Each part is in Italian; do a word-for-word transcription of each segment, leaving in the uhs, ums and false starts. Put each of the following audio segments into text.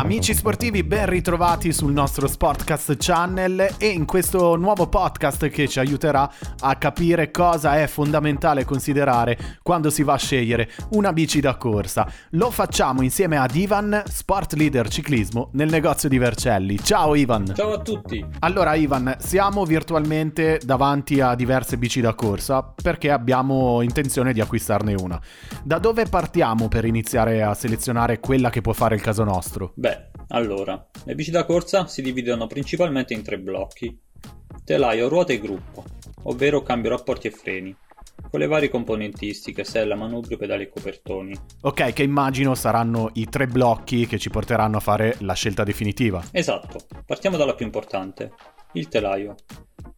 Amici sportivi, ben ritrovati sul nostro Sportcast Channel e in questo nuovo podcast che ci aiuterà a capire cosa è fondamentale considerare quando si va a scegliere una bici da corsa. Lo facciamo insieme ad Ivan, sport leader ciclismo nel negozio di Vercelli. Ciao Ivan! Ciao a tutti! Allora Ivan, siamo virtualmente davanti a diverse bici da corsa perché abbiamo intenzione di acquistarne una. Da dove partiamo per iniziare a selezionare quella che può fare il caso nostro? Beh, allora, le bici da corsa si dividono principalmente in tre blocchi: telaio, ruote e gruppo, ovvero cambio rapporti e freni, con le varie componentistiche, sella, manubrio, pedali e copertoni. Ok, che immagino saranno i tre blocchi che ci porteranno a fare la scelta definitiva. Esatto, partiamo dalla più importante, il telaio.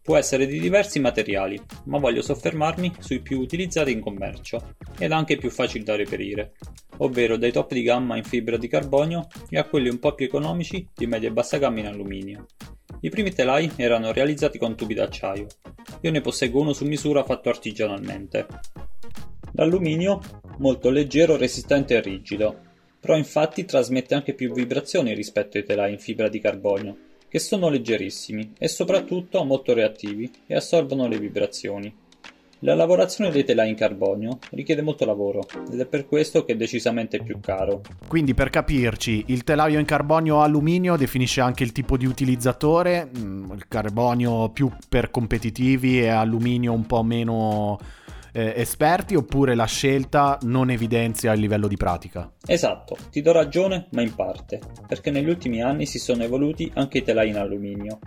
Può essere di diversi materiali, ma voglio soffermarmi sui più utilizzati in commercio ed anche più facili da reperire, ovvero dai top di gamma in fibra di carbonio e a quelli un po' più economici di media e bassa gamma in alluminio. I primi telai erano realizzati con tubi d'acciaio, io ne posseggo uno su misura fatto artigianalmente. L'alluminio, molto leggero, resistente e rigido, però infatti trasmette anche più vibrazioni rispetto ai telai in fibra di carbonio, che sono leggerissimi e soprattutto molto reattivi e assorbono le vibrazioni. La lavorazione dei telai in carbonio richiede molto lavoro ed è per questo che è decisamente più caro. Quindi, per capirci, il telaio in carbonio o alluminio definisce anche il tipo di utilizzatore, il carbonio più per competitivi e alluminio un po' meno eh, esperti, oppure la scelta non evidenzia il livello di pratica? Esatto, ti do ragione, ma in parte, perché negli ultimi anni si sono evoluti anche i telai in alluminio.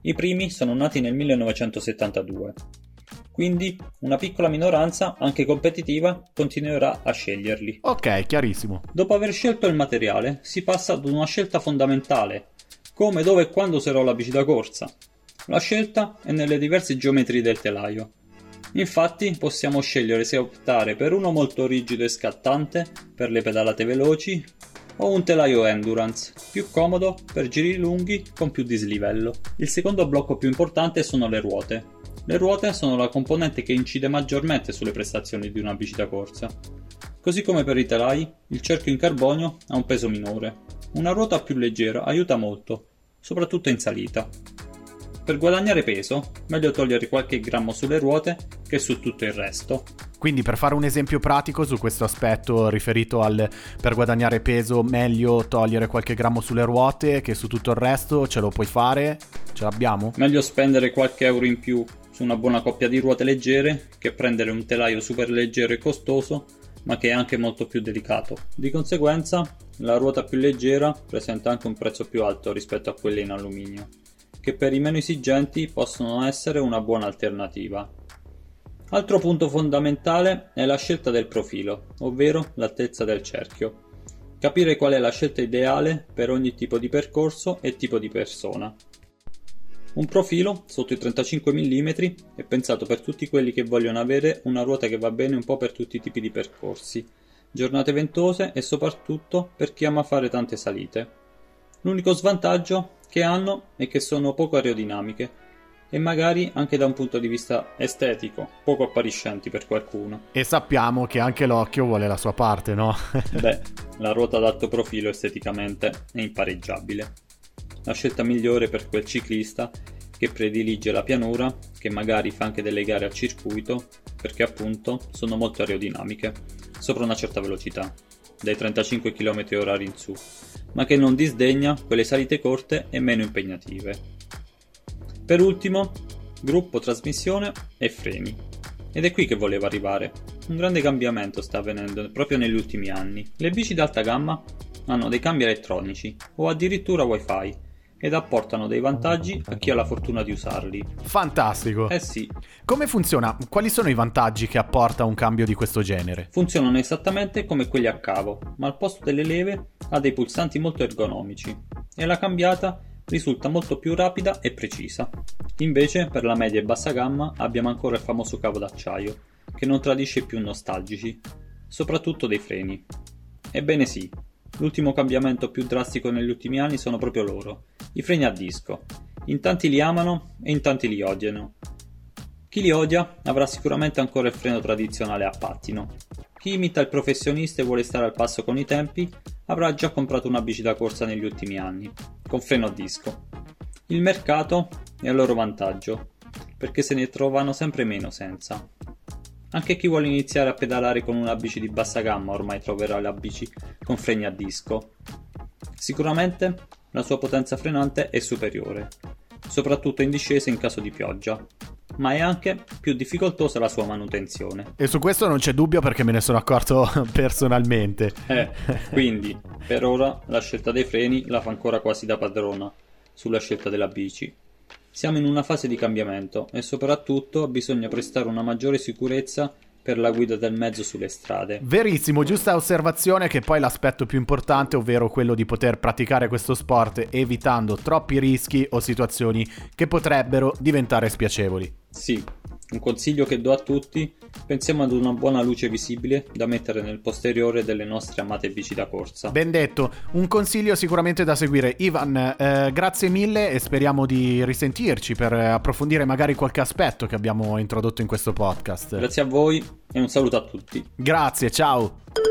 I primi sono nati nel millenovecentosettantadue. Quindi una piccola minoranza, anche competitiva, continuerà a sceglierli. Ok, chiarissimo. Dopo aver scelto il materiale, si passa ad una scelta fondamentale, come, dove e quando userò la bici da corsa. La scelta è nelle diverse geometrie del telaio. Infatti possiamo scegliere se optare per uno molto rigido e scattante, per le pedalate veloci, o un telaio endurance, più comodo per giri lunghi con più dislivello. Il secondo blocco più importante sono le ruote. Le ruote sono la componente che incide maggiormente sulle prestazioni di una bici da corsa. Così come per i telai, il cerchio in carbonio ha un peso minore. Una ruota più leggera aiuta molto, soprattutto in salita. Per guadagnare peso, meglio togliere qualche grammo sulle ruote che su tutto il resto. Quindi, per fare un esempio pratico su questo aspetto riferito al per guadagnare peso, meglio togliere qualche grammo sulle ruote che su tutto il resto, ce lo puoi fare? Ce l'abbiamo? Meglio spendere qualche euro in più su una buona coppia di ruote leggere che prendere un telaio super leggero e costoso, ma che è anche molto più delicato. Di conseguenza, la ruota più leggera presenta anche un prezzo più alto rispetto a quelle in alluminio, che per i meno esigenti possono essere una buona alternativa. Altro punto fondamentale è la scelta del profilo, ovvero l'altezza del cerchio. Capire qual è la scelta ideale per ogni tipo di percorso e tipo di persona. Un profilo sotto i trentacinque millimetri è pensato per tutti quelli che vogliono avere una ruota che va bene un po' per tutti i tipi di percorsi, giornate ventose e soprattutto per chi ama fare tante salite. L'unico svantaggio che hanno è che sono poco aerodinamiche, e magari anche da un punto di vista estetico, poco appariscenti per qualcuno. E sappiamo che anche l'occhio vuole la sua parte, no? Beh, la ruota ad alto profilo esteticamente è impareggiabile. La scelta migliore per quel ciclista che predilige la pianura, che magari fa anche delle gare a circuito, perché appunto sono molto aerodinamiche, sopra una certa velocità, dai trentacinque chilometri orari in su, ma che non disdegna quelle salite corte e meno impegnative. Per ultimo, gruppo, trasmissione e freni. Ed è qui che volevo arrivare. Un grande cambiamento sta avvenendo proprio negli ultimi anni. Le bici d'alta gamma hanno dei cambi elettronici o addirittura wifi ed apportano dei vantaggi a chi ha la fortuna di usarli. Fantastico! Eh sì. Come funziona? Quali sono i vantaggi che apporta un cambio di questo genere? Funzionano esattamente come quelli a cavo, ma al posto delle leve ha dei pulsanti molto ergonomici e la cambiata risulta molto più rapida e precisa. Invece, per la media e bassa gamma abbiamo ancora il famoso cavo d'acciaio, che non tradisce i più nostalgici, soprattutto dei freni. Ebbene sì, l'ultimo cambiamento più drastico negli ultimi anni sono proprio loro, i freni a disco. In tanti li amano e in tanti li odiano. Chi li odia avrà sicuramente ancora il freno tradizionale a pattino, Chi imita il professionista e vuole stare al passo con i tempi avrà già comprato una bici da corsa negli ultimi anni, con freno a disco. Il mercato è a loro vantaggio, perché se ne trovano sempre meno senza. Anche chi vuole iniziare a pedalare con una bici di bassa gamma ormai troverà la bici con freni a disco. Sicuramente la sua potenza frenante è superiore, soprattutto in discesa in caso di pioggia, ma è anche più difficoltosa la sua manutenzione. E su questo non c'è dubbio, perché me ne sono accorto personalmente. Eh, quindi, per ora, la scelta dei freni la fa ancora quasi da padrona sulla scelta della bici. Siamo in una fase di cambiamento e soprattutto bisogna prestare una maggiore sicurezza per la guida del mezzo sulle strade. Verissimo, giusta osservazione, che poi l'aspetto più importante, ovvero quello di poter praticare questo sport evitando troppi rischi o situazioni che potrebbero diventare spiacevoli. Sì, un consiglio che do a tutti: pensiamo ad una buona luce visibile da mettere nel posteriore delle nostre amate bici da corsa. Ben detto, un consiglio sicuramente da seguire. Ivan, eh, grazie mille e speriamo di risentirci per approfondire magari qualche aspetto che abbiamo introdotto in questo podcast. Grazie a voi e un saluto a tutti. Grazie, ciao.